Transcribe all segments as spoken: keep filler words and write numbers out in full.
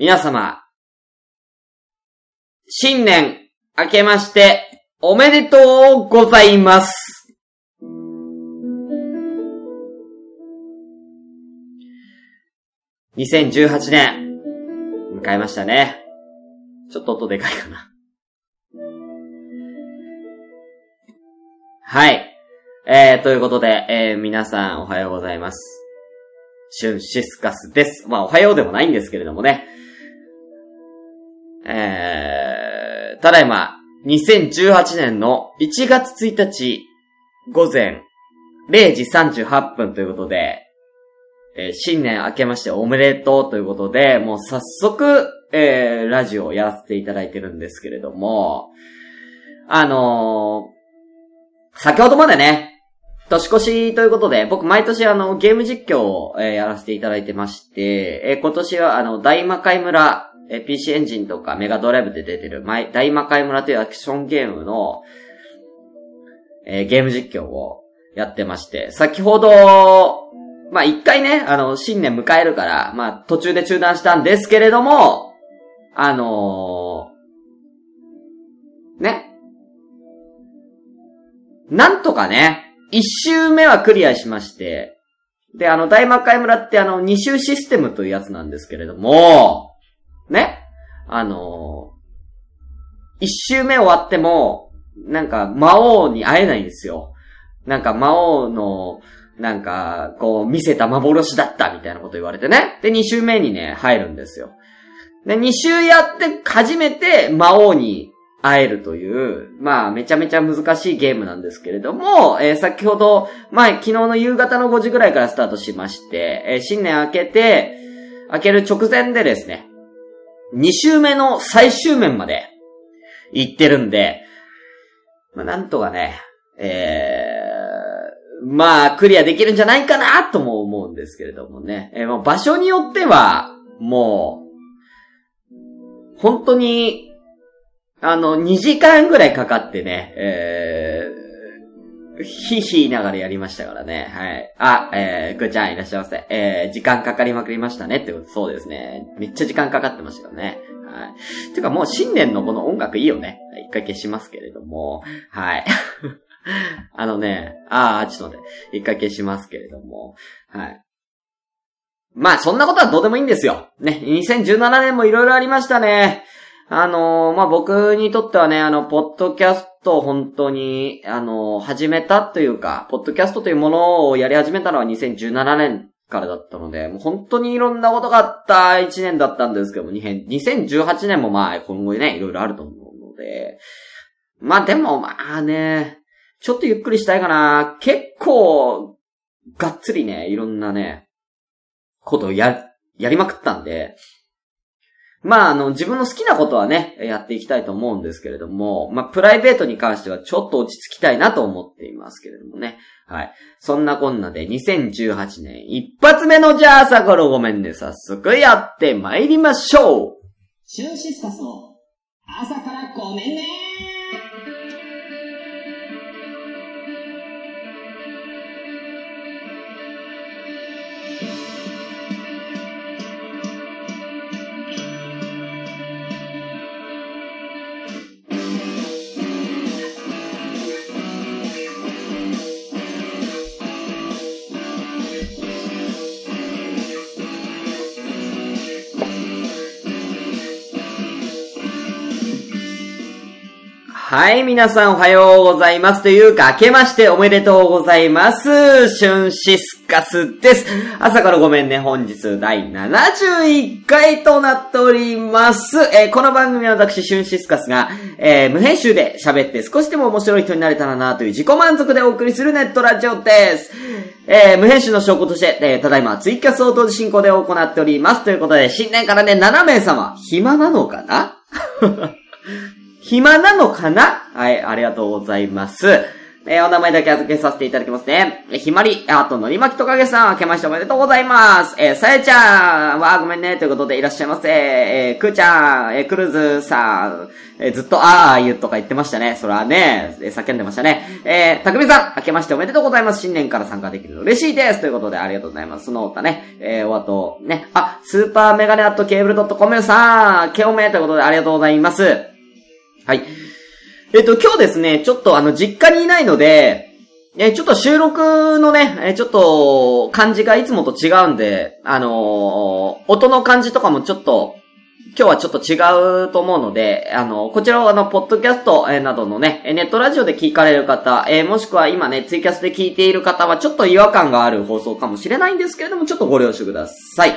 皆様、新年明けましておめでとうございます。にせんじゅうはちねん迎えましたね。ちょっと音でかいかな。はい。えー、ということで、えー、皆さんおはようございます。シュンシスカスです。まあ、おはようでもないんですけれどもね。えー、ただいま、にせんじゅうはちねんのいちがつついたち午前れいじさんじゅうはっぷんということで、えー、新年明けましておめでとうということで、もう早速、えー、ラジオをやらせていただいてるんですけれども、あのー、先ほどまでね、年越しということで、僕毎年あのゲーム実況を、えー、やらせていただいてまして、えー、今年はあの大魔界村、えー、ピーシー エンジンとかメガドライブで出てる大魔界村というアクションゲームの、えー、ゲーム実況をやってまして、先ほど、まあ一回ね、あの新年迎えるから、まあ途中で中断したんですけれども、あのー、ね、なんとかね、一周目はクリアしまして、で、あの、大魔界村ってあの、二周システムというやつなんですけれども、ね、あのー、一周目終わっても、なんか、魔王に会えないんですよ。なんか、魔王の、なんか、こう、見せた幻だったみたいなこと言われてね。で、二周目にね、入るんですよ。で、二周やって、初めて魔王に、会えるという、まあ、めちゃめちゃ難しいゲームなんですけれども、えー、先ほど、まあ、昨日の夕方のごじぐらいからスタートしまして、えー、新年明けて、明ける直前でですね、に周目の最終面まで行ってるんで、まあ、なんとかね、えー、まあ、クリアできるんじゃないかなとも思うんですけれどもね、えー、もう場所によっては、もう、本当に、あの、にじかんぐらいかかってね、えー、ひひいながらやりましたからね、はい。あ、えー、ぐーちゃんいらっしゃいませ。えー、時間かかりまくりましたねってこと、そうですね。めっちゃ時間かかってましたよね。はい。てかもう新年のこの音楽いいよね。一回消しますけれども、はい。あのね、あー、ちょっと待って。一回消しますけれども、はい。まあ、そんなことはどうでもいいんですよ。ね、にせんじゅうななねんもいろいろありましたね。あのー、まあ、僕にとってはね、あの、ポッドキャストを本当に、あのー、始めたというか、ポッドキャストというものをやり始めたのはにせんじゅうななねんからだったので、もう本当にいろんなことがあったいちねんだったんですけども、にせんじゅうはちねんもまあ、今後ね、いろいろあると思うので、まあ、でもまあね、ちょっとゆっくりしたいかな、結構、がっつりね、いろんなね、ことをや、やりまくったんで、まあ、あの、自分の好きなことはね、やっていきたいと思うんですけれども、まあ、プライベートに関してはちょっと落ち着きたいなと思っていますけれどもね。はい。そんなこんなでにせんじゅうはちねん一発目のじゃあ朝からごめんね、早速やって参りましょう。シュンシスカスの朝からごめんね。はい、皆さんおはようございますというか、明けましておめでとうございます。シュンシスカスです。朝からごめんね、本日第ななじゅういっかいとなっております。えー、この番組は私、シュンシスカスが、えー、無編集で喋って少しでも面白い人になれたらなという自己満足でお送りするネットラジオです。えー、無編集の証拠として、えー、ただいまツイキャスを同時進行で行っております。ということで、新年からね、ななめいさま、暇なのかな暇なのかなはい、ありがとうございます。えー、お名前だけ預けさせていただきますね。えー、ひまり、あとのりまきとかげさん、明けましておめでとうございます。えー、さえちゃんはごめんね、ということでいらっしゃいませ。えー、くーちゃん、えー、くるずさん、えー、ずっとあーゆとか言ってましたね。それはね、えー、叫んでましたね。えー、たくみさん、明けましておめでとうございます。新年から参加できるの嬉しいです。ということでありがとうございます。その他ね、えー、お後、ね、あ、スーパーメガネアットケーブルドットコムさん、けおめということでありがとうございます。はい。えっと、今日ですね、ちょっとあの、実家にいないので、え、ちょっと収録のね、え、ちょっと、感じがいつもと違うんで、あのー、音の感じとかもちょっと、今日はちょっと違うと思うので、あの、こちらをあの、ポッドキャストなどのね、ネットラジオで聞かれる方、えー、もしくは今ね、ツイキャスで聞いている方はちょっと違和感がある放送かもしれないんですけれども、ちょっとご了承ください。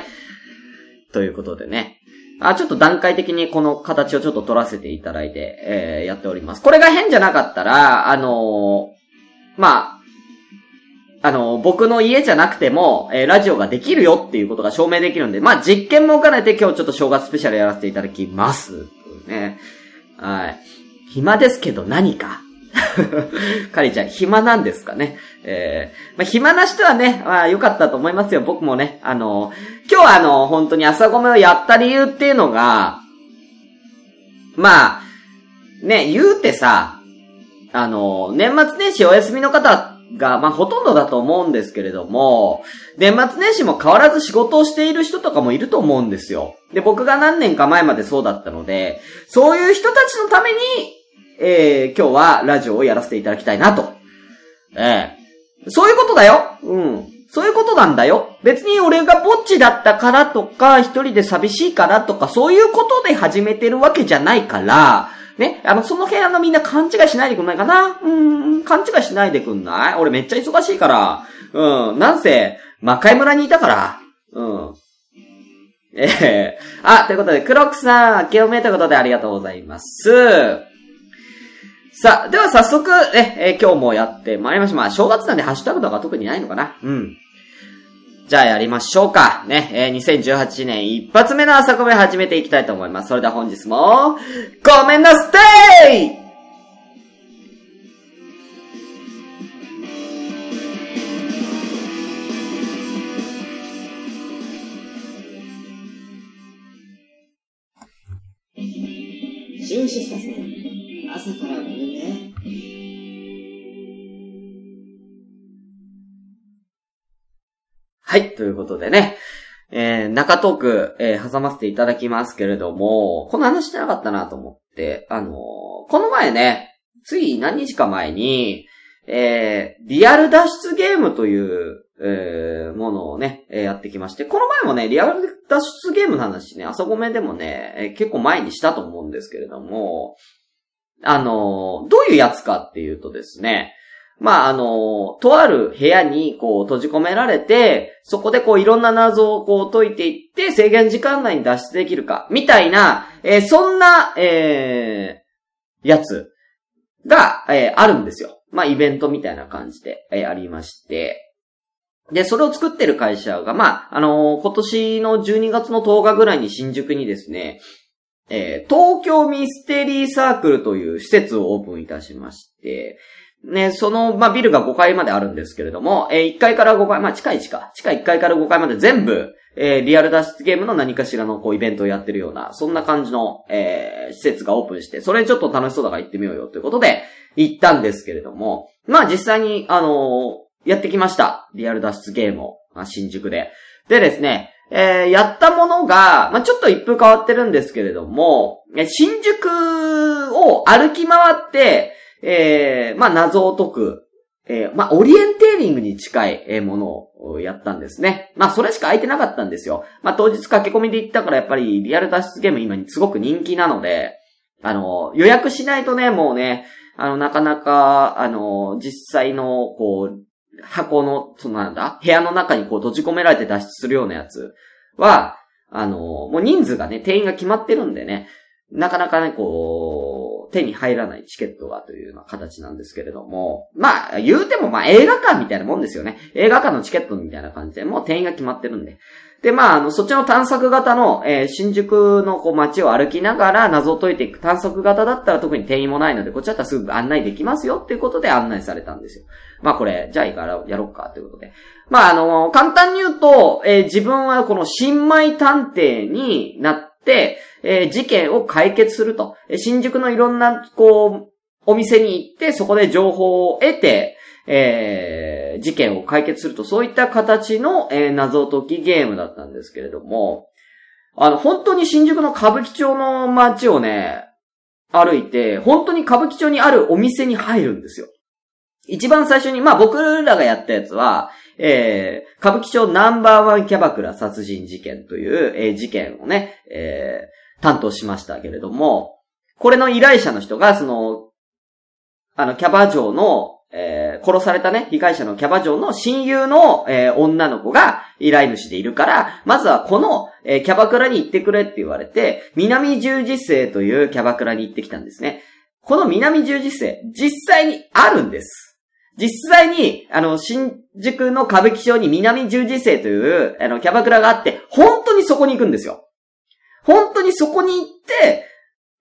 ということでね。あ、ちょっと段階的にこの形をちょっと取らせていただいて、えー、やっております。これが変じゃなかったら、あのー、まあ、あのー、僕の家じゃなくても、えー、ラジオができるよっていうことが証明できるんで、まあ、実験も兼ねて今日ちょっと正月スペシャルやらせていただきます。ね。はい。暇ですけど何か。カリちゃん、暇なんですかね。えー、まあ、暇な人はね、まあ、良かったと思いますよ。僕もね、あのー、今日はあのー、本当に朝ごめをやった理由っていうのが、まあ、ね、言うてさ、あのー、年末年始お休みの方が、まあ、ほとんどだと思うんですけれども、年末年始も変わらず仕事をしている人とかもいると思うんですよ。で、僕が何年か前までそうだったので、そういう人たちのために、えー、今日はラジオをやらせていただきたいなと。えー、そういうことだよ。うん。そういうことなんだよ。別に俺がぼっちだったからとか、一人で寂しいからとか、そういうことで始めてるわけじゃないから、ね、あの、その辺あのみんな勘違いしないでくんないかな？うーん、勘違いしないでくんない？俺めっちゃ忙しいから。うん、なんせ、魔界村にいたから。うん。えー、あ、ということで、クロックさん、明けおめということでありがとうございます。さあ、では早速、ね、えー、今日もやってまいりましょう。まあ、正月なんでハッシュタグとか特にないのかな。うん。じゃあやりましょうか。ね、えー、にせんじゅうはちねん一発目の朝ごめ始めていきたいと思います。それでは本日も、ごめんなステイ終始させる。朝からごめんね。はい、ということでね、えー、中トーク、えー、挟ませていただきますけれども、この話してなかったなと思って、あのー、この前ね、つい何日か前に、えー、リアル脱出ゲームという、えー、ものをね、えー、やってきまして、この前もね、リアル脱出ゲームの話ね、朝ごめでもね、えー、結構前にしたと思うんですけれども、あの、どういうやつかっていうとですね、まあ、あの、とある部屋にこう閉じ込められて、そこでこういろんな謎をこう解いていって制限時間内に脱出できるか、みたいな、えー、そんな、えー、やつが、えー、あるんですよ。まあ、イベントみたいな感じで、えー、ありまして。で、それを作ってる会社が、まあ、あのー、今年のじゅうにがつのとおかぐらいに新宿にですね、えー、東京ミステリーサークルという施設をオープンいたしまして、ね、その、まあ、ビルがごかいまであるんですけれども、えー、いっかいからごかい、まあ、近い地下、地下いっかいからごかいまで全部、えー、リアル脱出ゲームの何かしらのこうイベントをやってるような、そんな感じの、えー、施設がオープンして、それちょっと楽しそうだから行ってみようよということで、行ったんですけれども、まあ、実際に、あのー、やってきました。リアル脱出ゲームを、まあ、新宿で。でですね、えー、やったものが、まあ、ちょっと一風変わってるんですけれども、新宿を歩き回って、えー、まあ、謎を解く、えー、まあ、オリエンテーリングに近いものをやったんですね。まあ、それしか空いてなかったんですよ。まあ、当日駆け込みで行ったからやっぱりリアル脱出ゲーム今にすごく人気なので、あの、予約しないとね、もうね、あの、なかなか、あの、実際の、こう、箱の、そのなんだ、部屋の中にこう閉じ込められて脱出するようなやつは、あの、もう人数がね、定員が決まってるんでね、なかなかね、こと手に入らないチケットがというような形なんですけれども、まあ言うてもまあ映画館みたいなもんですよね。映画館のチケットみたいな感じでもう定員が決まってるんで。で、まあ、あの、そっちの探索型の、えー、新宿のこう街を歩きながら謎を解いていく探索型だったら特に定員もないので、こっちだったらすぐ案内できますよっていうことで案内されたんですよ。まあこれ、じゃあいいからやろうかということで。まああの、簡単に言うと、えー、自分はこの新米探偵になって、えー、事件を解決すると。新宿のいろんな、こう、お店に行って、そこで情報を得て、えー、事件を解決すると、そういった形の、えー、謎解きゲームだったんですけれども、あの、本当に新宿の歌舞伎町の街をね、歩いて、本当に歌舞伎町にあるお店に入るんですよ。一番最初に、まあ僕らがやったやつは、えー、歌舞伎町ナンバーワンキャバクラ殺人事件という、えー、事件をね、えー、担当しましたけれども、これの依頼者の人が、その、あの、キャバ嬢の、えー、殺されたね、被害者のキャバ嬢の親友の、えー、女の子が依頼主でいるから、まずはこの、えー、キャバクラに行ってくれって言われて、南十字星というキャバクラに行ってきたんですね。この南十字星、実際にあるんです。実際に、あの、新宿の歌舞伎町に南十字星という、あの、キャバクラがあって、本当にそこに行くんですよ。本当にそこに行って、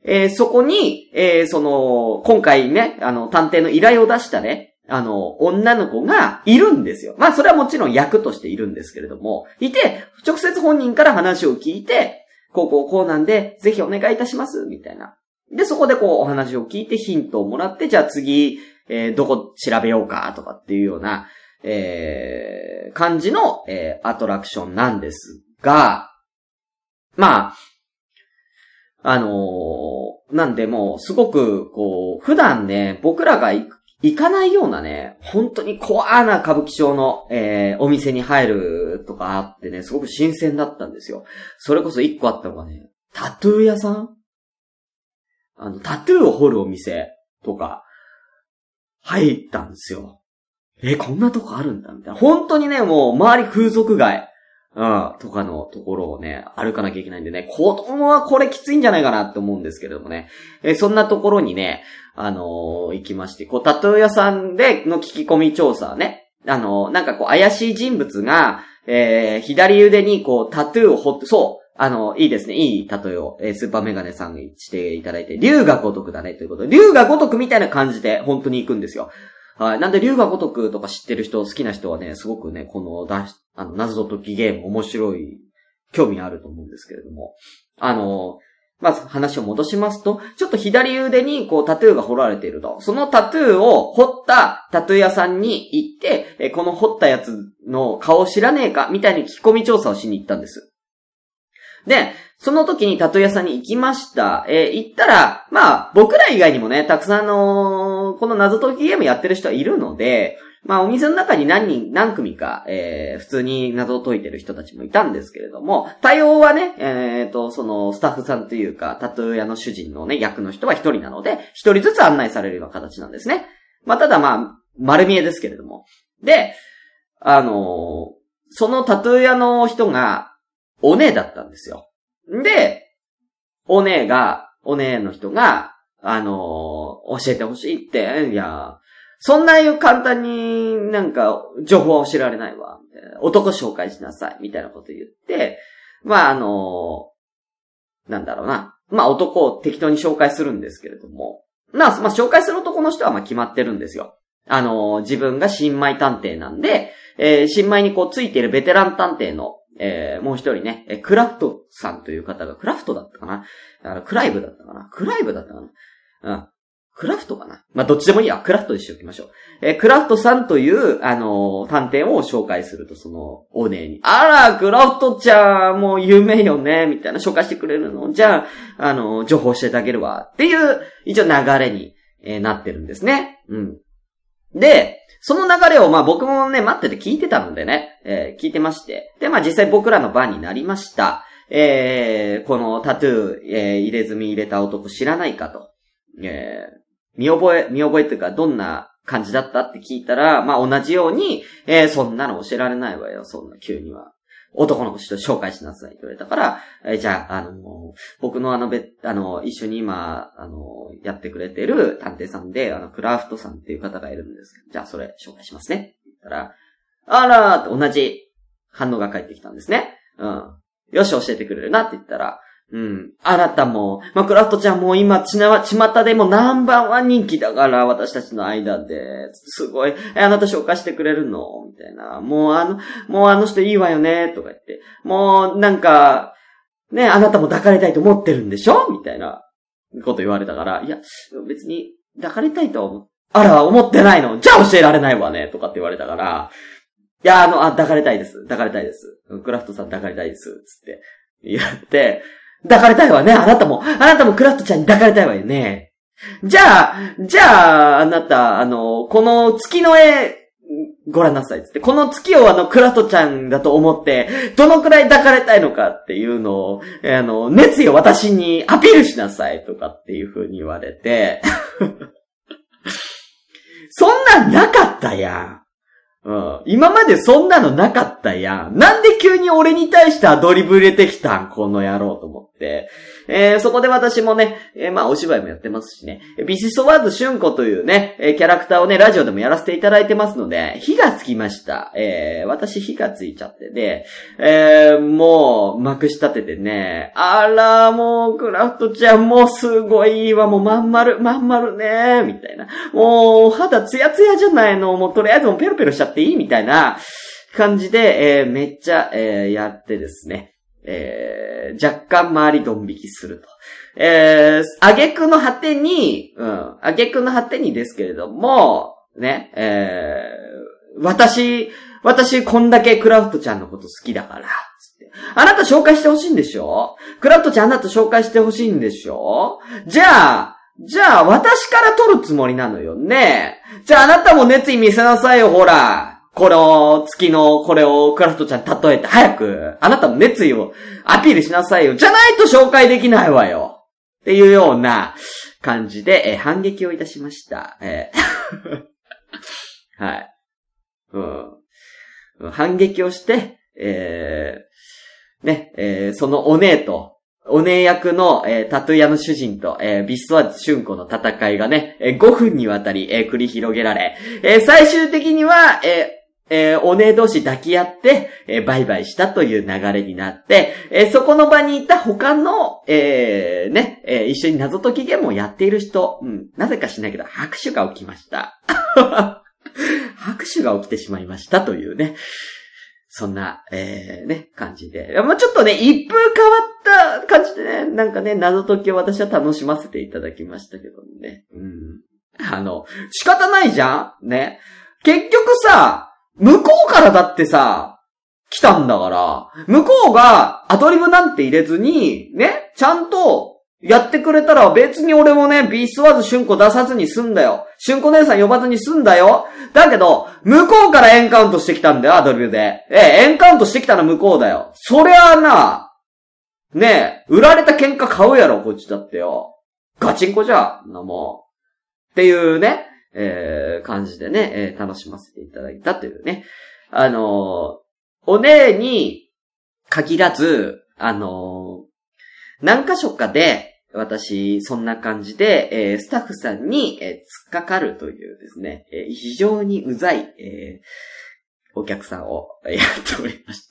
えー、そこに、えー、その、今回ね、あの、探偵の依頼を出したね、あの、女の子がいるんですよ。まあ、それはもちろん役としているんですけれども、いて、直接本人から話を聞いて、こうこうこうなんで、ぜひお願いいたします、みたいな。で、そこでこう、お話を聞いて、ヒントをもらって、じゃあ次、えー、どこ調べようか、とかっていうような、えー、感じの、えー、アトラクションなんですが、まあ、あのー、なんでもう、すごく、こう、普段ね、僕らが行かないようなね、本当にコアな歌舞伎町の、えー、お店に入るとかあってね、すごく新鮮だったんですよ。それこそ一個あったのがね、タトゥー屋さん？あの、タトゥーを彫るお店とか、入ったんですよ。え、こんなとこあるんだみたいな。本当にね、もう、周り風俗街。うん、とかのところをね、歩かなきゃいけないんでね、子供はこれきついんじゃないかなって思うんですけれどもね。え、そんなところにね、あのー、行きまして、こう、タトゥー屋さんでの聞き込み調査ね、あのー、なんかこう、怪しい人物が、えー、左腕にこう、タトゥーを彫って、そう、あのー、いいですね、いいタトゥーを、えー、スーパーメガネさんにしていただいて、龍が如くだね、ということで、龍が如くみたいな感じで、本当に行くんですよ。はい。なんで、龍が如くとか知ってる人、好きな人はね、すごくね、この、だし、あの、謎解きゲーム、面白い、興味あると思うんですけれども。あの、まず話を戻しますと、ちょっと左腕に、こう、タトゥーが彫られていると。そのタトゥーを彫ったタトゥー屋さんに行って、えこの彫ったやつの顔知らねえか、みたいに聞き込み調査をしに行ったんです。で、その時にタトゥー屋さんに行きました。えー、行ったら、まあ、僕ら以外にもね、たくさんの、この謎解きゲームやってる人はいるので、まあ、お店の中に何人、何組か、えー、普通に謎を解いてる人たちもいたんですけれども、対応はね、えーと、その、スタッフさんというか、タトゥー屋の主人のね、役の人は一人なので、一人ずつ案内されるような形なんですね。まあ、ただまあ、丸見えですけれども。で、あの、そのタトゥー屋の人が、お姉だったんですよ。で、お姉が、お姉の人が、あのー、教えてほしいって、いや、そんなに簡単になんか情報は教えられないわ。男紹介しなさい、みたいなこと言って、まああのー、なんだろうな。まあ男を適当に紹介するんですけれども、まあ、まあ、紹介する男の人はまあ決まってるんですよ。あのー、自分が新米探偵なんで、えー、新米にこうついているベテラン探偵のえー、もう一人ね、えー、クラフトさんという方が、クラフトだったかなあの、クライブだったかなクライブだったかなうん。クラフトかなまあ、どっちでもいいや。クラフトにしておきましょう。えー、クラフトさんという、あのー、探偵を紹介すると、その、お姉に。あら、クラフトちゃん、もう有名よね、みたいな、紹介してくれるのじゃあ、あのー、情報していただけるわ。っていう、一応流れに、えー、なってるんですね。うん。で、その流れをまあ僕もね、待ってて聞いてたのでね、えー、聞いてまして。で、まあ実際僕らの番になりました。えー、このタトゥー、えー、入れ墨入れた男知らないかと。えー、見覚え、見覚えというかどんな感じだったって聞いたら、まあ同じように、えー、そんなの教えられないわよ、そんな急には。男の人紹介しなさいって言われたから、えー、じゃあ、あの、僕のあのべ、あの、一緒に今、あの、やってくれてる探偵さんで、あの、クラフトさんっていう方がいるんですけど、じゃあそれ紹介しますね。って言ったら、あらー、同じ反応が返ってきたんですね。うん。よし、教えてくれるなって言ったら、うん。あなたも、まあ、クラフトちゃんも今、ちなわ、ちまたでもナンバーワン人気だから、私たちの間で、すごい、え、あなた紹介してくれるのみたいな。もうあの、もうあの人いいわよねとか言って。もう、なんか、ね、あなたも抱かれたいと思ってるんでしょみたいな、こと言われたから、いや、別に、抱かれたいとは思、あら、思ってないのじゃあ教えられないわねとかって言われたから、いや、あの、あ、抱かれたいです。抱かれたいです。クラフトさん抱かれたいです。つって、言って、抱かれたいわね。あなたも、あなたもクラフトちゃんに抱かれたいわよね。じゃあ、じゃあ、あなた、あの、この月の絵、ご覧なさいっつって、この月をあの、クラフトちゃんだと思って、どのくらい抱かれたいのかっていうのを、あの、熱意を私にアピールしなさいとかっていう風に言われて、そんなんなかったやん。うん。今までそんなのなかったやん。なんで急に俺に対してアドリブ入れてきたんこの野郎と思って。えー、そこで私もね、えー、まあお芝居もやってますしね。ビシソワーズシュンコというね、えー、キャラクターをね、ラジオでもやらせていただいてますので、火がつきました。えー、私火がついちゃってで、えー、もう、まくし立ててね、あら、もう、クラフトちゃんもうすごいいいわ、もうまん丸、まん丸ね、みたいな。もう、肌ツヤツヤじゃないの、もうとりあえずもうペロペロしちゃってっていいみたいな感じで、えー、めっちゃ、えー、やってですね、えー、若干周りドン引きすると。えー、挙句の果てに、うん、挙句の果てにですけれども、ね、えー、私、私こんだけクラフトちゃんのこと好きだから、あなた紹介してほしいんでしょ？クラフトちゃんあなた紹介してほしいんでしょ？じゃあ、じゃあ、私から取るつもりなのよね。じゃあ、あなたも熱意見せなさいよ、ほら。この月の、これをクラフトちゃん例えて、早く、あなたも熱意をアピールしなさいよ。じゃないと紹介できないわよ。っていうような感じで、え反撃をいたしました。えー、はい、うん。反撃をして、えー、ね、えー、そのお姉と、お姉役の、えー、タトゥー屋の主人と、えー、ビスワーズシュンコの戦いがね、えー、ごふんにわたり、えー、繰り広げられ、えー、最終的には、えーえー、お姉同士抱き合って、えー、バイバイしたという流れになって、えー、そこの場にいた他の、えー、ね、えー、一緒に謎解きゲームをやっている人、うん、なぜか知らないけど拍手が起きました。拍手が起きてしまいましたというね。そんな、えー、ね、感じで。もうちょっとね、一風変わった感じでね、なんかね、謎解きを私は楽しませていただきましたけどね。うん。あの、仕方ないじゃん？ね。結局さ、向こうからだってさ、来たんだから、向こうがアドリブなんて入れずに、ね、ちゃんとやってくれたら別に俺もね、ビースワーズシュンコ出さずに済んだよ。シュンコ姉さん呼ばずに済んだよ。だけど、向こうからエンカウントしてきたんだよ、アドリブで。ええ、エンカウントしてきたの向こうだよ。そりゃあな、ねえ、売られた喧嘩買うやろ、こっちだってよ。ガチンコじゃん、なもう。っていうね、えー、感じでね、えー、楽しませていただいたというね。あのー、お姉に限らず、あのー、何箇所かで、私、そんな感じで、えー、スタッフさんに、えー、突っかかるというですね、えー、非常にうざい、えー、お客さんをやっておりまし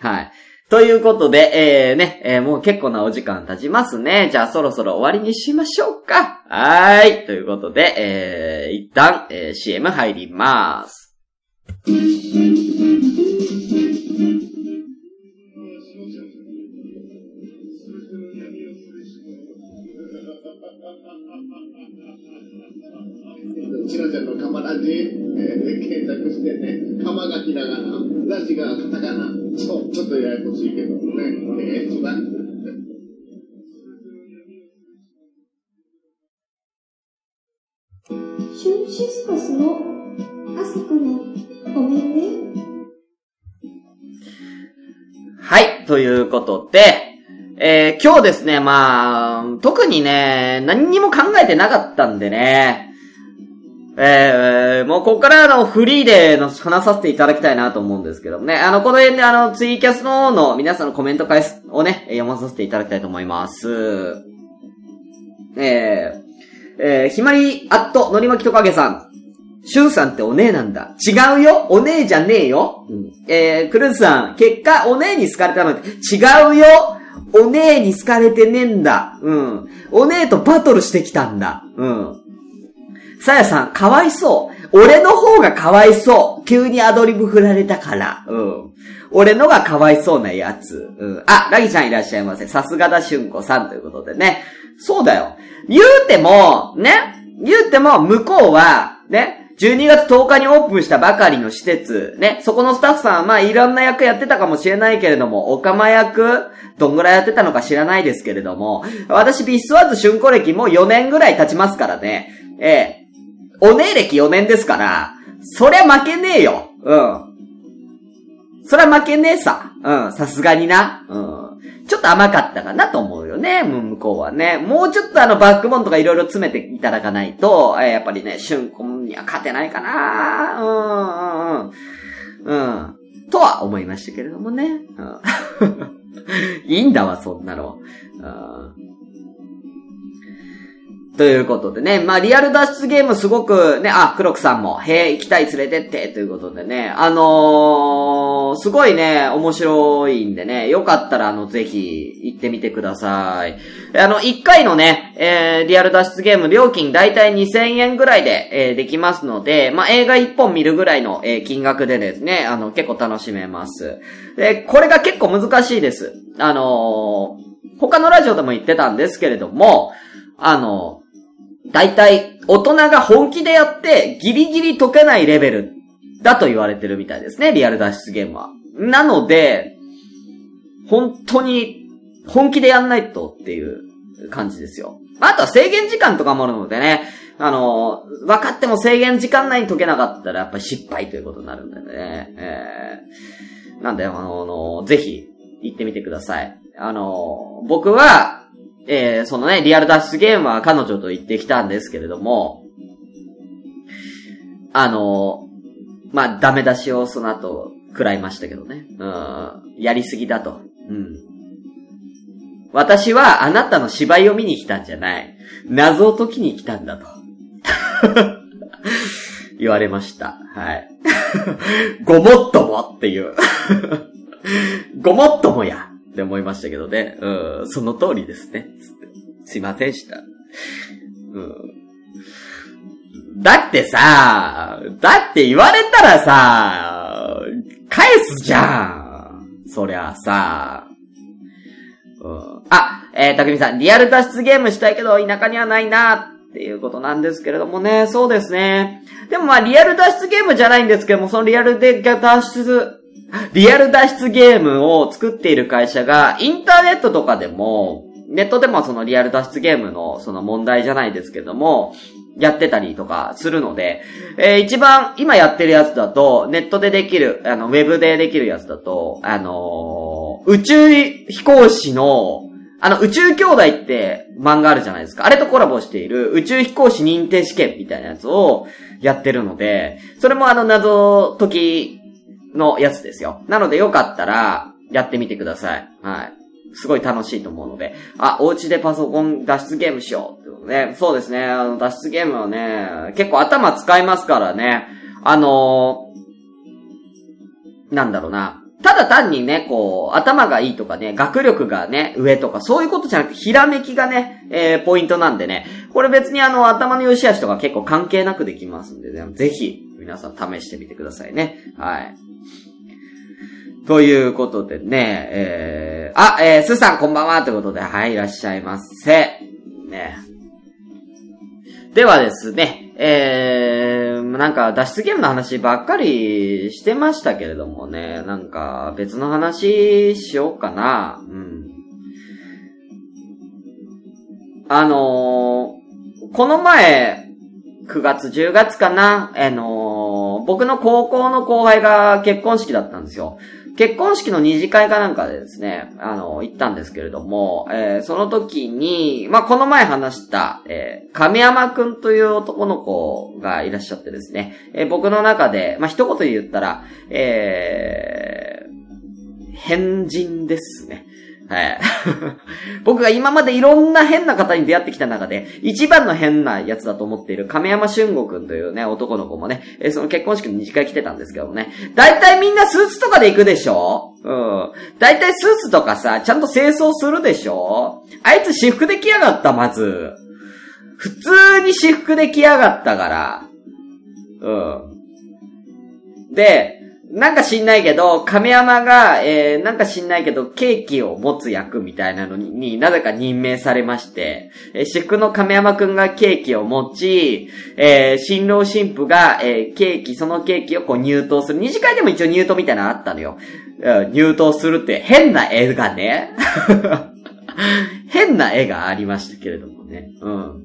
た。はい。ということで、えー、ね、えー、もう結構なお時間経ちますね。じゃあそろそろ終わりにしましょうか。はーい。ということで、えー、一旦、えー、シーエム 入りまーす。チロちゃんのカマラジ、えー、検索してね、カマがひらがな、ラジがカタカナ、そう、ちょっとややこしいけどね、えー、一番。シュンシスコスのあさこのごめんね。はい、ということで、えー、今日ですね、まあ、特にね、何にも考えてなかったんでね、えー、もうここからあのフリーでの話させていただきたいなと思うんですけどもね、あのこの辺であのツイキャスの方の皆さんのコメント返すをね読まさせていただきたいと思います。えー、えー、ひまりあっとのりまきとかげさん、しゅんさんってお姉なんだ。違うよ、お姉じゃねえよ。うん、えー、クルーズさん、結果お姉に好かれたのに違うよ。お姉に好かれてねえんだ。うん、お姉とバトルしてきたんだ。うん。さやさん、かわいそう。俺の方がかわいそう。急にアドリブ振られたから。うん。俺のがかわいそうなやつ。うん。あ、ラギちゃんいらっしゃいませ。さすがだしゅんこさんということでね。そうだよ。言うても、ね。言うても、向こうは、ね。じゅうにがつとおかにオープンしたばかりの施設。ね。そこのスタッフさんは、まあ、いろんな役やってたかもしれないけれども、オカマ役、どんぐらいやってたのか知らないですけれども、私、ビスワーズしゅんこ歴もうよねんぐらい経ちますからね。ええ。お姉歴よねんですから、そりゃ負けねえよ。うん。そりゃ負けねえさ。うん、さすがにな。うん。ちょっと甘かったかなと思うよね、向こうはね。もうちょっとあのバックボーンとかいろいろ詰めていただかないと、やっぱりね、シュンコには勝てないかな。うん、うん、うん。うん。とは思いましたけれどもね。うん。いいんだわ、そんなの。うん。ということでね。まあ、リアル脱出ゲームすごくね、あ、黒くさんも、へえ、行きたい連れてって、ということでね。あのー、すごいね、面白いんでね。よかったら、あの、ぜひ、行ってみてください。あの、いっかいのね、えー、リアル脱出ゲーム、料金だいたいにせんえんぐらいで、えー、できますので、まあ、映画いっぽん見るぐらいの、えー、金額でですね、あの、結構楽しめます。で、これが結構難しいです。あのー、他のラジオでも言ってたんですけれども、あのー、大体、大人が本気でやって、ギリギリ解けないレベルだと言われてるみたいですね、リアル脱出ゲームは。なので、本当に、本気でやんないとっていう感じですよ。あとは制限時間とかもあるのでね、あの、分かっても制限時間内に解けなかったら、やっぱり失敗ということになるんでね。えー、なんで、あの、ぜひ、行ってみてください。あの、僕は、えー、そのね、リアル脱出ゲームは彼女と行ってきたんですけれども、あのー、まあ、ダメ出しをその後、食らいましたけどね。うん、やりすぎだと。うん。私はあなたの芝居を見に来たんじゃない。謎を解きに来たんだと。言われました。はい。ごもっともっていう。ごもっともや。って思いましたけどね。うん、その通りですね。すいませんでした。うん。だってさ、だって言われたらさ、返すじゃん。そりゃさ。うん、あ、えー、たくみさん、リアル脱出ゲームしたいけど田舎にはないなっていうことなんですけれどもね。そうですね。でもまあリアル脱出ゲームじゃないんですけども、そのリアルで脱出リアル脱出ゲームを作っている会社が、インターネットとかでも、ネットでもそのリアル脱出ゲームのその問題じゃないですけども、やってたりとかするので、えー、一番今やってるやつだと、ネットでできる、あの、ウェブでできるやつだと、あのー、宇宙飛行士の、あの、宇宙兄弟って漫画あるじゃないですか。あれとコラボしている宇宙飛行士認定試験みたいなやつをやってるので、それもあの謎解き、のやつですよ。なのでよかったらやってみてください。はい。すごい楽しいと思うので。あ、お家でパソコン脱出ゲームしようってことね。そうですね。あの脱出ゲームはね、結構頭使いますからね。あのー、なんだろうな。ただ単にね、こう、頭がいいとかね、学力がね、上とか、そういうことじゃなくて、ひらめきがね、えー、ポイントなんでね。これ別にあの、頭の良し悪しとか結構関係なくできますんでね。ぜひ、皆さん試してみてくださいね。はい。ということでね、えー、あ、えー、スーさんこんばんはということで、はい、いらっしゃいませ。ね。ではですね、えー、なんか脱出ゲームの話ばっかりしてましたけれどもね、なんか別の話しようかな。うん。あのー、この前、くがつじゅうがつかな、あのー、僕の高校の後輩が結婚式だったんですよ。結婚式の二次会かなんかでですね、あの、行ったんですけれども、えー、その時に、まあ、この前話した、えー、亀山くんという男の子がいらっしゃってですね、えー、僕の中で、まあ、一言言ったら、えー、変人ですね。はい。僕が今までいろんな変な方に出会ってきた中で、一番の変なやつだと思っている亀山俊吾くんというね、男の子もね、えー、その結婚式の二次会来てたんですけどもね、大体みんなスーツとかで行くでしょ？うん。大体スーツとかさ、ちゃんと清掃するでしょ？あいつ私服で来やがった、まず。普通に私服で来やがったから。うん。で、なんか知んないけど、亀山が、えー、なんか知んないけど、ケーキを持つ役みたいなのに、になぜか任命されまして、えー、私服の亀山くんがケーキを持ち、えー、新郎新婦が、えー、ケーキ、そのケーキをこう入刀する。二次会でも一応入刀みたいなのあったのよ。うん、入刀するって変な絵がね。変な絵がありましたけれどもね。うん。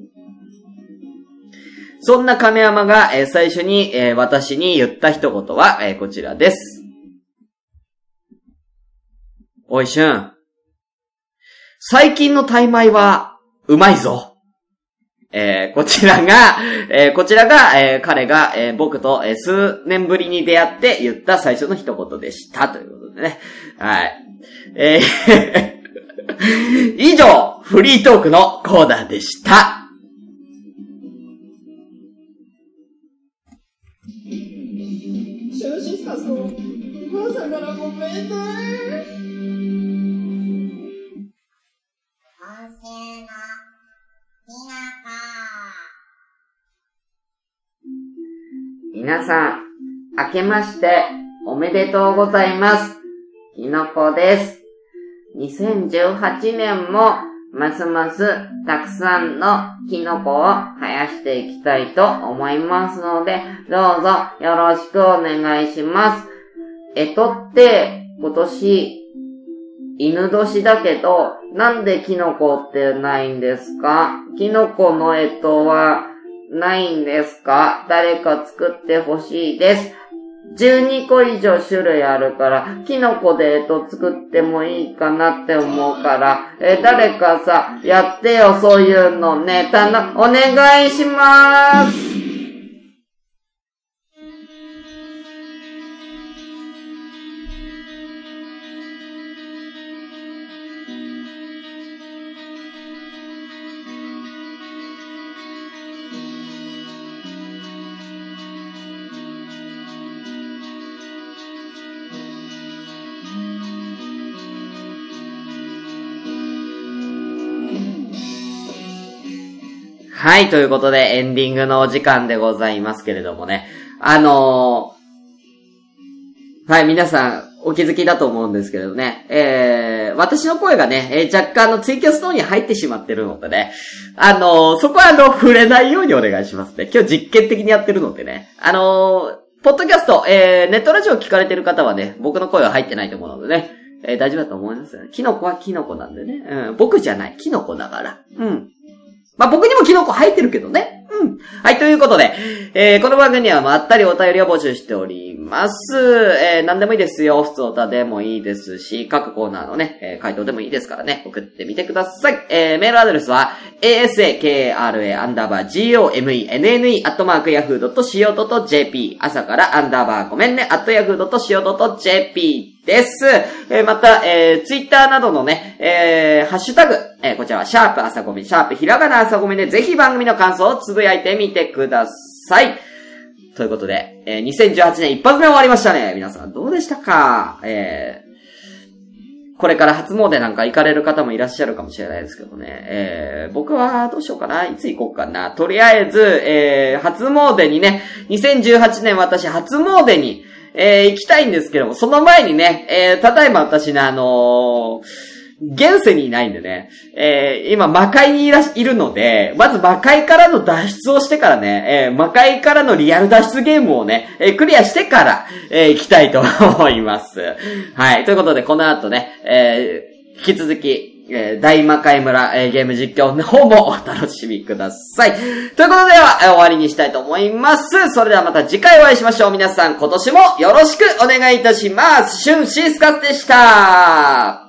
そんな亀山が、えー、最初に、えー、私に言った一言は、えー、こちらです。おいしゅん、最近のタイ米はうまいぞ。えー、こちらが、えー、こちらが、えー、彼が、えー、僕と、えー、数年ぶりに出会って言った最初の一言でしたということでね。はい。えー、以上フリートークのコーナーでした。朝からごめんね。今週のひなか。皆さん、明けましておめでとうございます。ひのこです。にせんじゅうはちねんもますますたくさんのキノコを生やしていきたいと思いますので、どうぞよろしくお願いします。えとって、今年、犬年だけど、なんでキノコってないんですか？キノコのえとはないんですか？誰か作ってほしいです。じゅうにこ以上種類あるから、キノコでえと作ってもいいかなって思うから、え、誰かさ、やってよ、そういうのね、たの、お願いしまーす。はい、ということでエンディングのお時間でございますけれどもね。あのー、はい、皆さんお気づきだと思うんですけれどね。えー、私の声がね、えー、若干のツイキャストに入ってしまってるのでね。あのー、そこはあの、触れないようにお願いしますね。今日実験的にやってるのでね。あのー、ポッドキャスト、えー、ネットラジオ聞かれてる方はね、僕の声は入ってないと思うのでね。えー、大丈夫だと思いますよね。キノコはキノコなんでね。うん、僕じゃない。キノコだから。うん。まあ、僕にもキノコ生えてるけどね。うん。はい、ということで、えー、この番組にはまったりお便りを募集しております。えー、何でもいいですよ。普通お便りでもいいですし、各コーナーのね、えー、回答でもいいですからね、送ってみてください。えー、メールアドレスは、エーエスエーケーアールエーアンダーバージーオーエムイーエヌエヌイーアットマークヤフードットシーオードットジェーピー 朝からアンダーバーごめんね、アットヤフードットシーオードットジェーピーです。えー、また、えー、ツイッターなどのね、えー、ハッシュタグ、えー、こちらは、シャープ朝ごめん、シャープひらがな朝ごめんで、ぜひ番組の感想をつぶやいてみてください。ということで、えー、にせんじゅうはちねん一発目終わりましたね。皆さんどうでしたか？えー、これから初詣なんか行かれる方もいらっしゃるかもしれないですけどね。えー、僕はどうしようかな。いつ行こうかな。とりあえず、えー、初詣にね、にせんじゅうはちねん私初詣に、えー、行きたいんですけども、その前にね、えー、ただいま私ね、あのー、現世にいないんでね、えー、今、魔界にいらし、いるので、まず魔界からの脱出をしてからね、えー、魔界からのリアル脱出ゲームをね、えー、クリアしてから、えー、行きたいと思います。はい、ということで、この後ね、えー、引き続き、えー、大魔界村、えー、ゲーム実況の方もお楽しみください。ということでは、えー、終わりにしたいと思います。それではまた次回お会いしましょう。皆さん今年もよろしくお願いいたします。シュンシスカスでした。